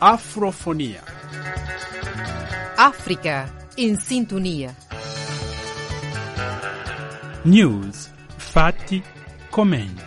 Afrofonia. Africa in sintonia. News, fatti, commenti.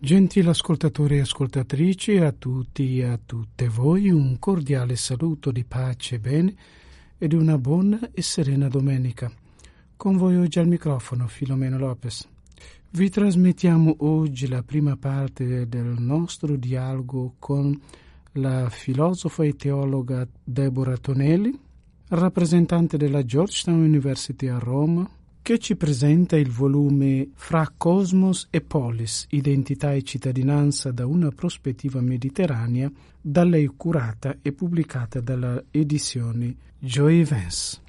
Gentili ascoltatori e ascoltatrici, a tutti e a tutte voi un cordiale saluto di pace e bene ed una buona e serena domenica. Con voi oggi al microfono Filomeno Lopez. Vi trasmettiamo oggi la prima parte del nostro dialogo con la filosofa e teologa Deborah Tonelli, rappresentante della Georgetown University a Roma, che ci presenta il volume Fra Cosmos e Polis, identità e cittadinanza da una prospettiva mediterranea, da lei curata e pubblicata dalla edizione Joe Evans.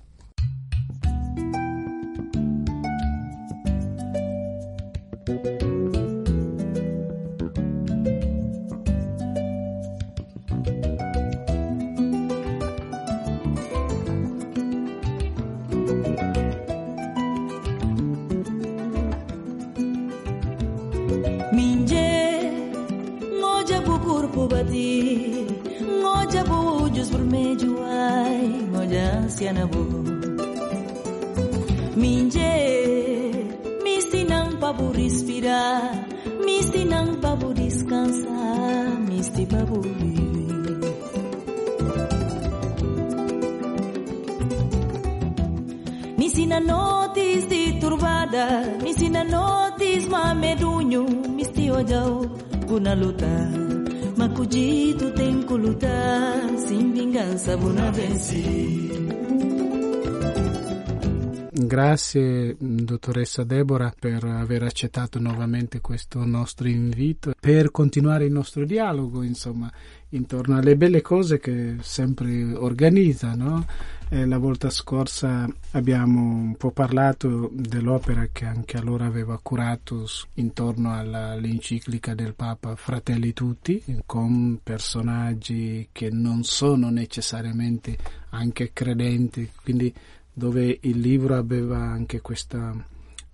Grazie dottoressa Deborah per aver accettato nuovamente questo nostro invito per continuare il nostro dialogo, insomma, intorno alle belle cose che sempre organizza, no? La volta scorsa abbiamo un po' parlato dell'opera che anche allora aveva curato intorno all'enciclica del Papa Fratelli Tutti, con personaggi che non sono necessariamente anche credenti, quindi dove il libro aveva anche questa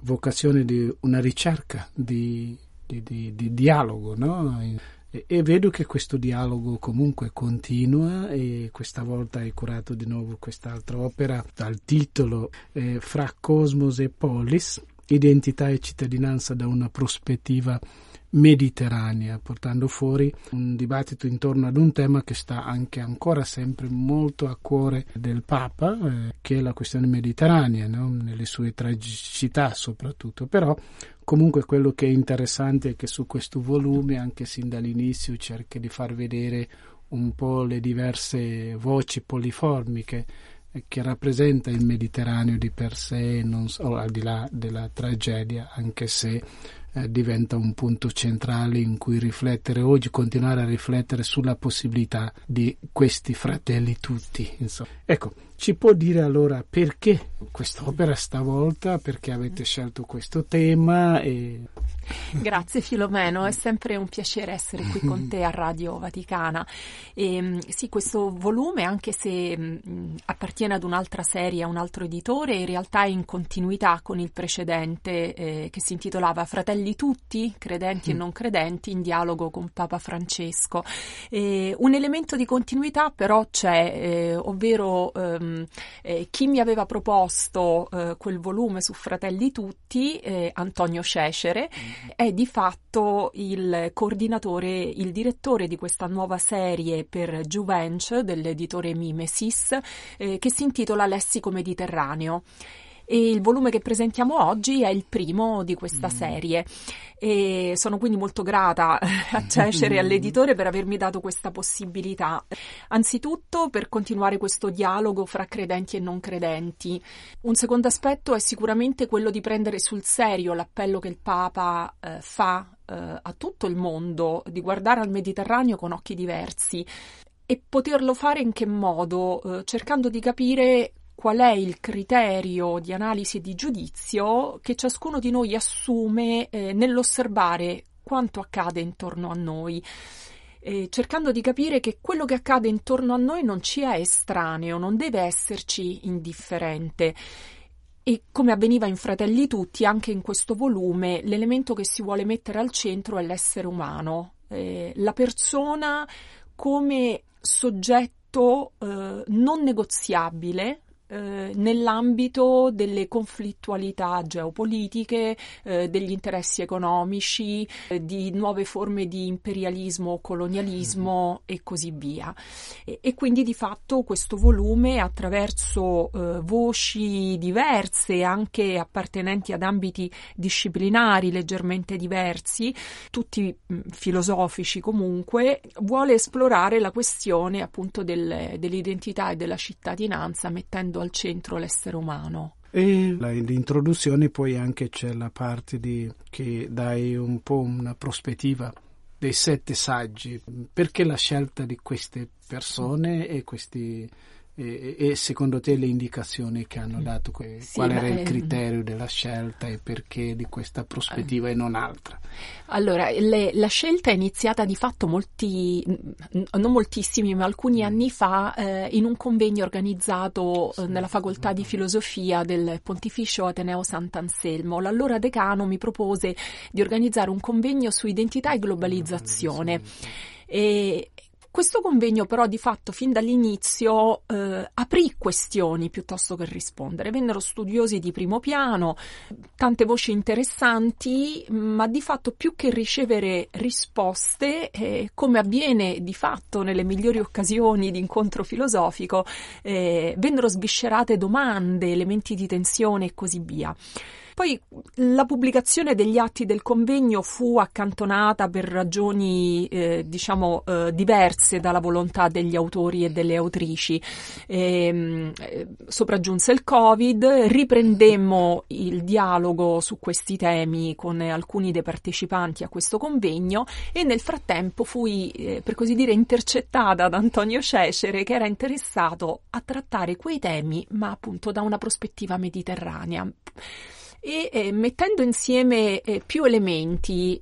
vocazione di una ricerca di dialogo, no? E vedo che questo dialogo comunque continua e questa volta hai curato di nuovo quest'altra opera dal titolo Fra Cosmos e Polis, identità e cittadinanza da una prospettiva mediterranea, portando fuori un dibattito intorno ad un tema che sta anche ancora sempre molto a cuore del Papa, che è la questione mediterranea, no? Nelle sue tragicità soprattutto, però comunque quello che è interessante è che su questo volume anche sin dall'inizio cerca di far vedere un po' le diverse voci poliformiche che rappresenta il Mediterraneo di per sé, non so, al di là della tragedia, anche se diventa un punto centrale in cui riflettere oggi, continuare a riflettere sulla possibilità di questi fratelli tutti, insomma. Ecco, ci può dire allora perché quest'opera stavolta, perché avete scelto questo tema? Grazie Filomeno, è sempre un piacere essere qui con te a Radio Vaticana. E, sì, questo volume, anche se appartiene ad un'altra serie, a un altro editore, in realtà è in continuità con il precedente che si intitolava Fratelli Tutti, credenti e non credenti in dialogo con Papa Francesco. Un elemento di continuità però c'è, ovvero chi mi aveva proposto quel volume su Fratelli Tutti, Antonio Cecere, è di fatto il coordinatore, il direttore di questa nuova serie per Juvence dell'editore Mimesis, che si intitola Lessico Mediterraneo. E il volume che presentiamo oggi è il primo di questa serie e sono quindi molto grata a Cesare e all'editore per avermi dato questa possibilità, anzitutto per continuare questo dialogo fra credenti e non credenti. Un secondo aspetto è sicuramente quello di prendere sul serio l'appello che il Papa fa a tutto il mondo di guardare al Mediterraneo con occhi diversi, e poterlo fare in che modo? Cercando di capire qual è il criterio di analisi e di giudizio che ciascuno di noi assume nell'osservare quanto accade intorno a noi. cercando di capire che quello che accade intorno a noi non ci è estraneo, non deve esserci indifferente. E come avveniva in Fratelli Tutti, anche in questo volume, l'elemento che si vuole mettere al centro è l'essere umano, la persona come soggetto non negoziabile nell'ambito delle conflittualità geopolitiche, degli interessi economici, di nuove forme di imperialismo, colonialismo e così via. E quindi di fatto questo volume, attraverso voci diverse, anche appartenenti ad ambiti disciplinari leggermente diversi, tutti filosofici comunque, vuole esplorare la questione appunto dell'identità e della cittadinanza, mettendo al centro l'essere umano. E l'introduzione poi anche c'è la parte che dai un po' una prospettiva dei 7 saggi. Perché la scelta di queste persone e questi e secondo te le indicazioni che hanno dato, qual era il criterio della scelta e perché di questa prospettiva e non altra? Allora, la scelta è iniziata di fatto non moltissimi ma alcuni anni fa in un convegno organizzato nella facoltà di filosofia del Pontificio Ateneo Sant'Anselmo. L'allora decano mi propose di organizzare un convegno su identità e globalizzazione. Questo convegno però di fatto fin dall'inizio aprì questioni piuttosto che rispondere. Vennero studiosi di primo piano, tante voci interessanti, ma di fatto più che ricevere risposte, come avviene di fatto nelle migliori occasioni di incontro filosofico, vennero sviscerate domande, elementi di tensione e così via. Poi la pubblicazione degli atti del convegno fu accantonata per ragioni diverse dalla volontà degli autori e delle autrici. Sopraggiunse il Covid, riprendemmo il dialogo su questi temi con alcuni dei partecipanti a questo convegno e nel frattempo fui per così dire intercettata da Antonio Cecere, che era interessato a trattare quei temi ma appunto da una prospettiva mediterranea. E mettendo insieme più elementi,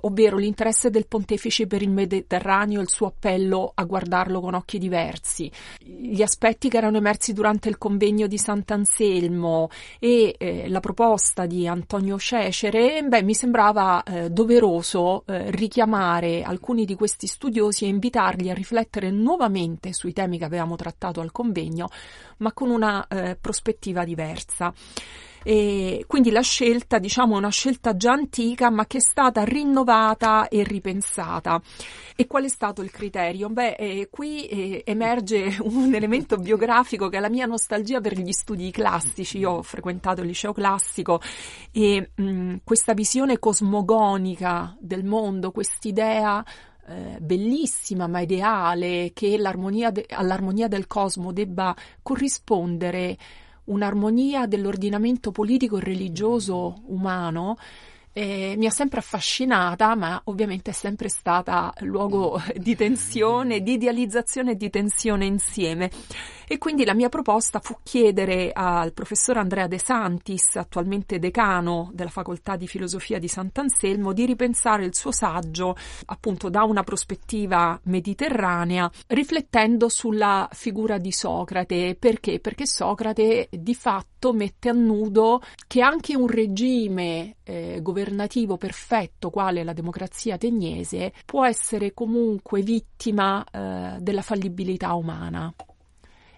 ovvero l'interesse del pontefice per il Mediterraneo e il suo appello a guardarlo con occhi diversi, gli aspetti che erano emersi durante il convegno di Sant'Anselmo e la proposta di Antonio Cecere, mi sembrava doveroso richiamare alcuni di questi studiosi e invitarli a riflettere nuovamente sui temi che avevamo trattato al convegno, ma con una prospettiva diversa. E quindi la scelta, diciamo, è una scelta già antica ma che è stata rinnovata e ripensata. E qual è stato il criterio? Qui emerge un elemento biografico che è la mia nostalgia per gli studi classici. Io ho frequentato il liceo classico e questa visione cosmogonica del mondo, quest'idea bellissima ma ideale che all'armonia del cosmo debba corrispondere un'armonia dell'ordinamento politico e religioso umano, mi ha sempre affascinata, ma ovviamente è sempre stata luogo di tensione, di idealizzazione e di tensione insieme. E quindi la mia proposta fu chiedere al professor Andrea De Santis, attualmente decano della facoltà di filosofia di Sant'Anselmo, di ripensare il suo saggio appunto da una prospettiva mediterranea, riflettendo sulla figura di Socrate. Perché? Perché Socrate di fatto mette a nudo che anche un regime governativo perfetto quale la democrazia ateniese può essere comunque vittima della fallibilità umana.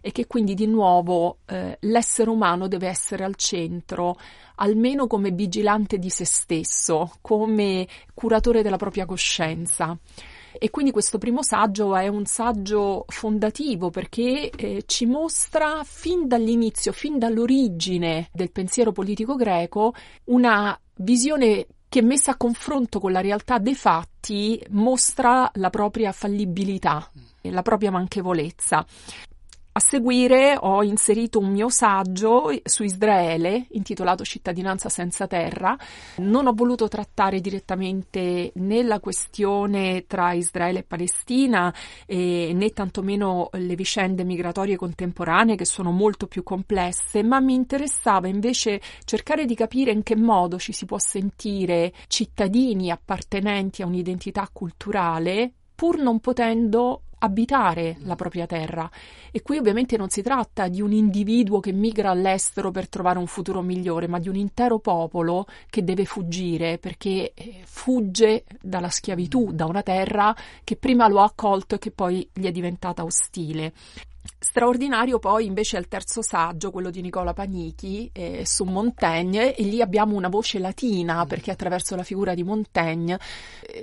E che quindi di nuovo l'essere umano deve essere al centro, almeno come vigilante di se stesso, come curatore della propria coscienza. E quindi questo primo saggio è un saggio fondativo perché ci mostra fin dall'inizio, fin dall'origine del pensiero politico greco, una visione che messa a confronto con la realtà dei fatti mostra la propria fallibilità e la propria manchevolezza. A seguire ho inserito un mio saggio su Israele, intitolato Cittadinanza senza terra. Non ho voluto trattare direttamente né la questione tra Israele e Palestina, né tantomeno le vicende migratorie contemporanee, che sono molto più complesse, ma mi interessava invece cercare di capire in che modo ci si può sentire cittadini appartenenti a un'identità culturale pur non potendo abitare la propria terra. E qui ovviamente non si tratta di un individuo che migra all'estero per trovare un futuro migliore, ma di un intero popolo che deve fuggire perché fugge dalla schiavitù, da una terra che prima lo ha accolto e che poi gli è diventata ostile. Straordinario poi invece è il terzo saggio, quello di Nicola Panichi, su Montaigne, e lì abbiamo una voce latina perché attraverso la figura di Montaigne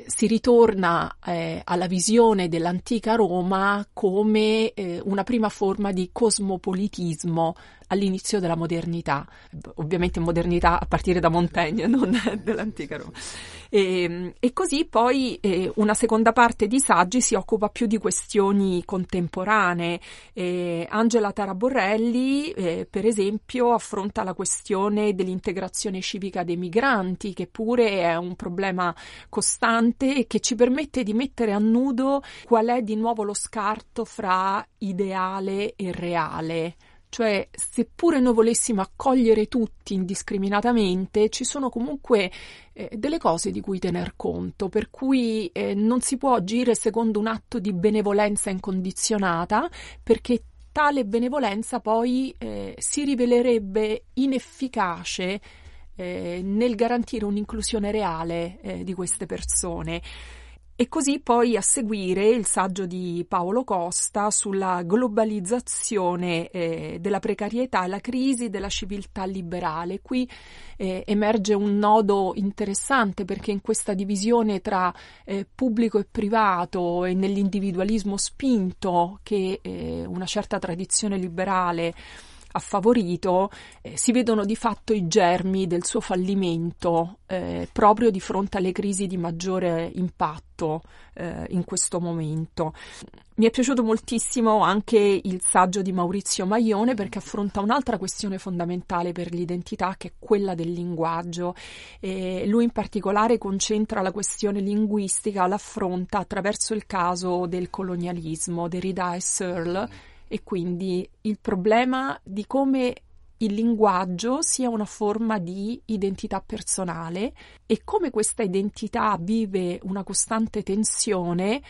si ritorna alla visione dell'antica Roma come una prima forma di cosmopolitismo all'inizio della modernità, ovviamente modernità a partire da Montaigne, non dell'antica Roma. E così poi una seconda parte di saggi si occupa più di questioni contemporanee. Angela Taraborrelli, per esempio, affronta la questione dell'integrazione civica dei migranti, che pure è un problema costante e che ci permette di mettere a nudo qual è di nuovo lo scarto fra ideale e reale. Cioè, seppure noi volessimo accogliere tutti indiscriminatamente, ci sono comunque delle cose di cui tener conto, per cui non si può agire secondo un atto di benevolenza incondizionata, perché tale benevolenza poi si rivelerebbe inefficace nel garantire un'inclusione reale di queste persone. E così poi a seguire il saggio di Paolo Costa sulla globalizzazione della precarietà e la crisi della civiltà liberale. Qui emerge un nodo interessante, perché in questa divisione tra pubblico e privato e nell'individualismo spinto che una certa tradizione liberale ha favorito, si vedono di fatto i germi del suo fallimento proprio di fronte alle crisi di maggiore impatto in questo momento. Mi è piaciuto moltissimo anche il saggio di Maurizio Maione, perché affronta un'altra questione fondamentale per l'identità, che è quella del linguaggio. Lui in particolare concentra la questione linguistica, l'affronta attraverso il caso del colonialismo, Derrida e Searle, e quindi il problema di come il linguaggio sia una forma di identità personale e come questa identità vive una costante tensione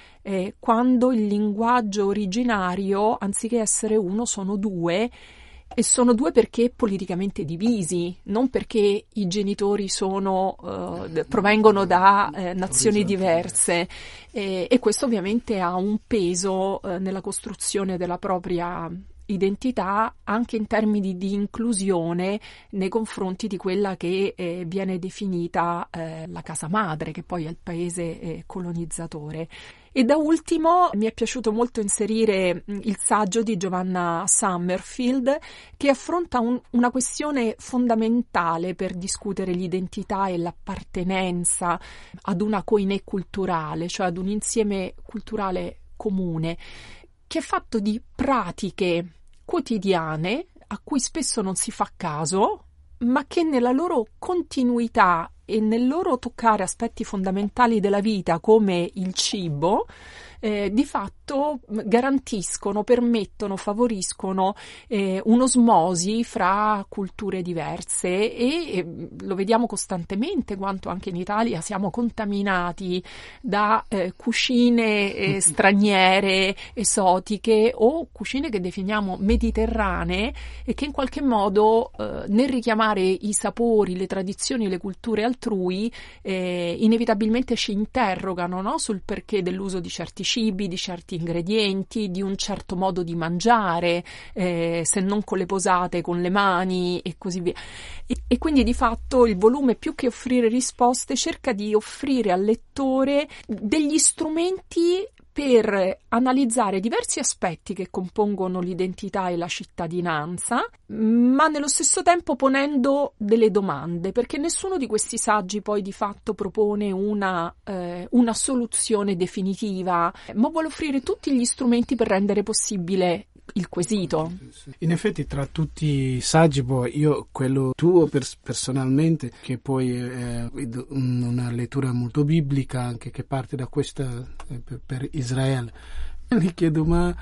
quando il linguaggio originario, anziché essere uno, sono due. E sono due perché politicamente divisi, non perché i genitori sono provengono da nazioni diverse, e questo ovviamente ha un peso nella costruzione della propria identità, anche in termini di inclusione nei confronti di quella che viene definita la casa madre, che poi è il paese colonizzatore. E da ultimo mi è piaciuto molto inserire il saggio di Giovanna Summerfield, che affronta una questione fondamentale per discutere l'identità e l'appartenenza ad una coinè culturale, cioè ad un insieme culturale comune, che è fatto di pratiche quotidiane a cui spesso non si fa caso, ma che nella loro continuità e nel loro toccare aspetti fondamentali della vita come il cibo, di fatto garantiscono, permettono, favoriscono un'osmosi fra culture diverse e lo vediamo costantemente quanto anche in Italia siamo contaminati da cucine straniere, esotiche o cucine che definiamo mediterranee e che in qualche modo nel richiamare i sapori, le tradizioni, le culture altrui inevitabilmente ci interrogano, no? Sul perché dell'uso di certi cibi, di certi ingredienti, di un certo modo di mangiare, se non con le posate, con le mani e così via. E quindi di fatto il volume, più che offrire risposte, cerca di offrire al lettore degli strumenti per analizzare diversi aspetti che compongono l'identità e la cittadinanza, ma nello stesso tempo ponendo delle domande, perché nessuno di questi saggi poi di fatto propone una soluzione definitiva, ma vuole offrire tutti gli strumenti per rendere possibile il quesito. In effetti tra tutti i saggi, io quello tuo personalmente, che poi è una lettura molto biblica anche, che parte da questa per Israele, mi chiedo, ma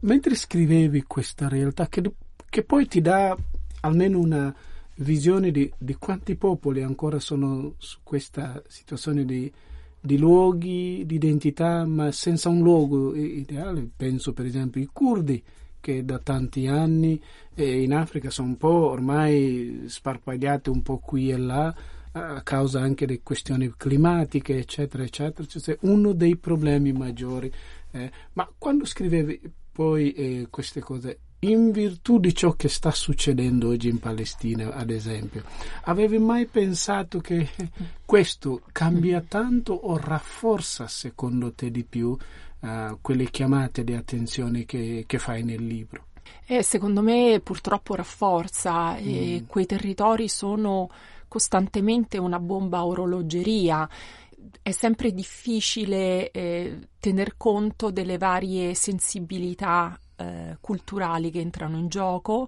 mentre scrivevi questa realtà che poi ti dà almeno una visione di quanti popoli ancora sono su questa situazione di luoghi, di identità, ma senza un luogo ideale. Penso per esempio ai curdi, che da tanti anni in Africa sono un po' ormai sparpagliati un po' qui e là a causa anche delle questioni climatiche, eccetera eccetera, cioè uno dei problemi maggiori. Ma quando scrivevi poi queste cose, in virtù di ciò che sta succedendo oggi in Palestina, ad esempio, avevi mai pensato che questo cambia tanto o rafforza, secondo te, di più quelle chiamate di attenzione che fai nel libro? Secondo me purtroppo rafforza. E quei territori sono costantemente una bomba a orologeria. È sempre difficile tener conto delle varie sensibilità culturali che entrano in gioco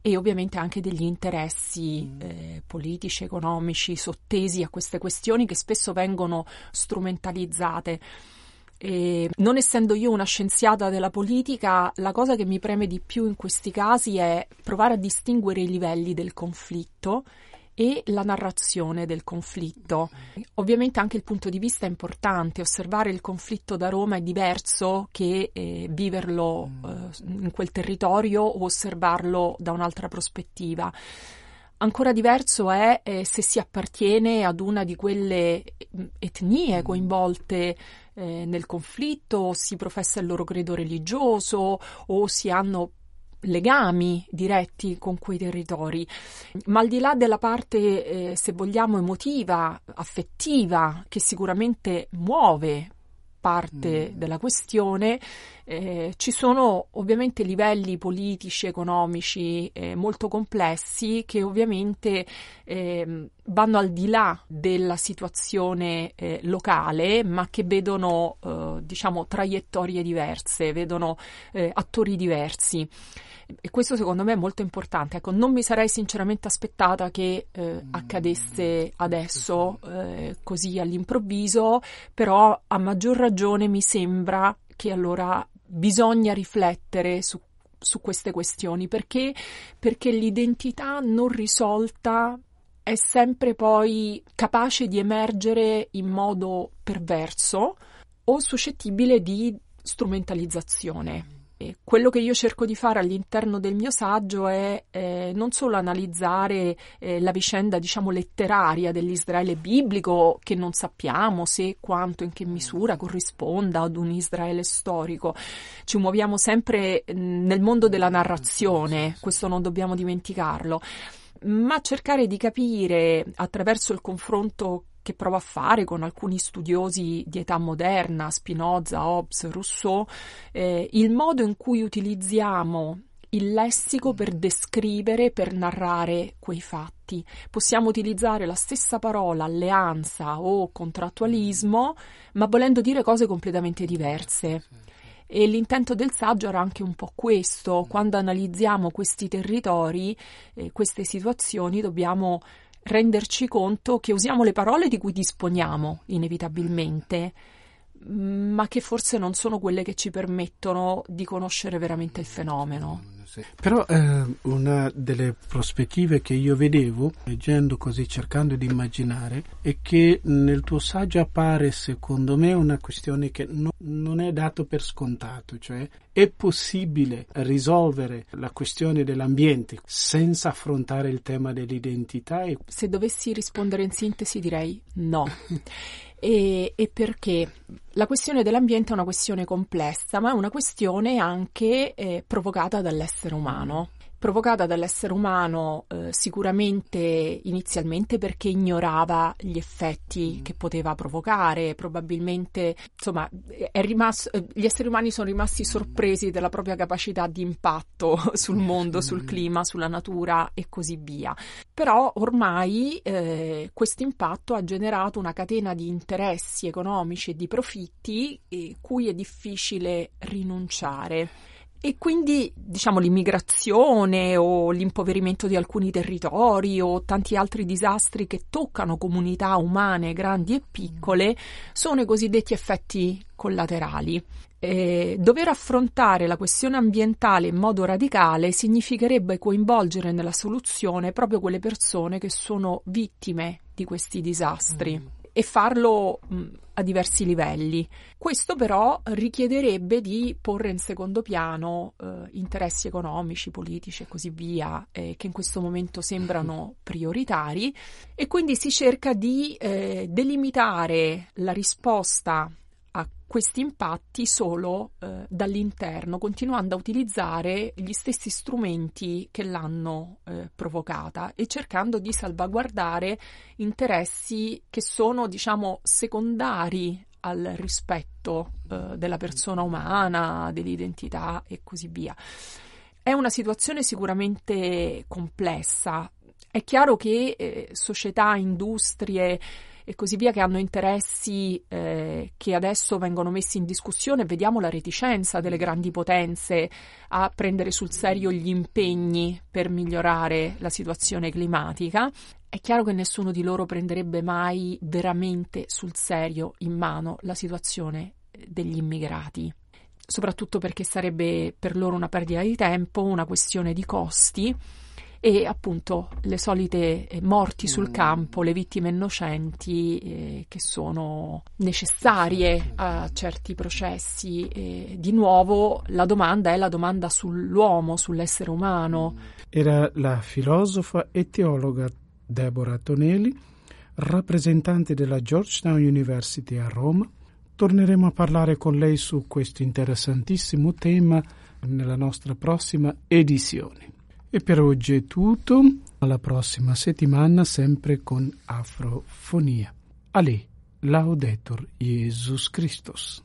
e ovviamente anche degli interessi politici, economici sottesi a queste questioni, che spesso vengono strumentalizzate. E non essendo io una scienziata della politica, la cosa che mi preme di più in questi casi è provare a distinguere i livelli del conflitto e la narrazione del conflitto. Ovviamente anche il punto di vista è importante. Osservare il conflitto da Roma è diverso che viverlo in quel territorio o osservarlo da un'altra prospettiva. Ancora diverso è se si appartiene ad una di quelle etnie coinvolte nel conflitto, o si professa il loro credo religioso, o si hanno legami diretti con quei territori. Ma al di là della parte, se vogliamo, emotiva, affettiva, che sicuramente muove parte della questione, ci sono ovviamente livelli politici, economici molto complessi, che ovviamente vanno al di là della situazione locale, ma che vedono diciamo traiettorie diverse, vedono attori diversi. E questo secondo me è molto importante. Ecco, non mi sarei sinceramente aspettata che accadesse adesso così all'improvviso, però a maggior ragione mi sembra che allora bisogna riflettere su queste questioni, perché l'identità non risolta è sempre poi capace di emergere in modo perverso o suscettibile di strumentalizzazione. E quello che io cerco di fare all'interno del mio saggio è non solo analizzare la vicenda, diciamo, letteraria dell'Israele biblico, che non sappiamo se, quanto, in che misura corrisponda ad un Israele storico. Ci muoviamo sempre nel mondo della narrazione, questo non dobbiamo dimenticarlo, ma cercare di capire, attraverso il confronto che provo a fare con alcuni studiosi di età moderna, Spinoza, Hobbes, Rousseau, il modo in cui utilizziamo il lessico per descrivere, per narrare quei fatti. Possiamo utilizzare la stessa parola, alleanza o contrattualismo, ma volendo dire cose completamente diverse. E l'intento del saggio era anche un po' questo: quando analizziamo questi territori, queste situazioni, dobbiamo renderci conto che usiamo le parole di cui disponiamo inevitabilmente, ma che forse non sono quelle che ci permettono di conoscere veramente il fenomeno. Però una delle prospettive che io vedevo leggendo così, cercando di immaginare, è che nel tuo saggio appare, secondo me, una questione che non è dato per scontato, cioè è possibile risolvere la questione dell'ambiente senza affrontare il tema dell'identità? Se dovessi rispondere in sintesi, direi no. E perché la questione dell'ambiente è una questione complessa, ma è una questione anche provocata dall'essere umano. Sicuramente inizialmente perché ignorava gli effetti che poteva provocare. Probabilmente, insomma, gli esseri umani sono rimasti sorpresi della propria capacità di impatto sul mondo, sul clima, sulla natura e così via. Però ormai questo impatto ha generato una catena di interessi economici e di profitti cui è difficile rinunciare. E quindi, diciamo, l'immigrazione o l'impoverimento di alcuni territori o tanti altri disastri che toccano comunità umane grandi e piccole sono i cosiddetti effetti collaterali. Dover affrontare la questione ambientale in modo radicale significherebbe coinvolgere nella soluzione proprio quelle persone che sono vittime di questi disastri e farlo a diversi livelli. Questo però richiederebbe di porre in secondo piano interessi economici, politici e così via, che in questo momento sembrano prioritari, e quindi si cerca di delimitare la risposta a questi impatti solo dall'interno, continuando a utilizzare gli stessi strumenti che l'hanno provocata e cercando di salvaguardare interessi che sono, diciamo, secondari al rispetto della persona umana, dell'identità e così via. È una situazione sicuramente complessa. È chiaro che società, industrie e così via che hanno interessi che adesso vengono messi in discussione, vediamo la reticenza delle grandi potenze a prendere sul serio gli impegni per migliorare la situazione climatica. È chiaro che nessuno di loro prenderebbe mai veramente sul serio in mano la situazione degli immigrati, soprattutto perché sarebbe per loro una perdita di tempo, una questione di costi. E appunto le solite morti sul campo, le vittime innocenti che sono necessarie a certi processi. Di nuovo la domanda è la domanda sull'uomo, sull'essere umano. Era la filosofa e teologa Deborah Tonelli, rappresentante della Georgetown University a Roma. Torneremo a parlare con lei su questo interessantissimo tema nella nostra prossima edizione. E per oggi è tutto, alla prossima settimana sempre con Afrofonia. Allì, Laudetur Jesus Christus.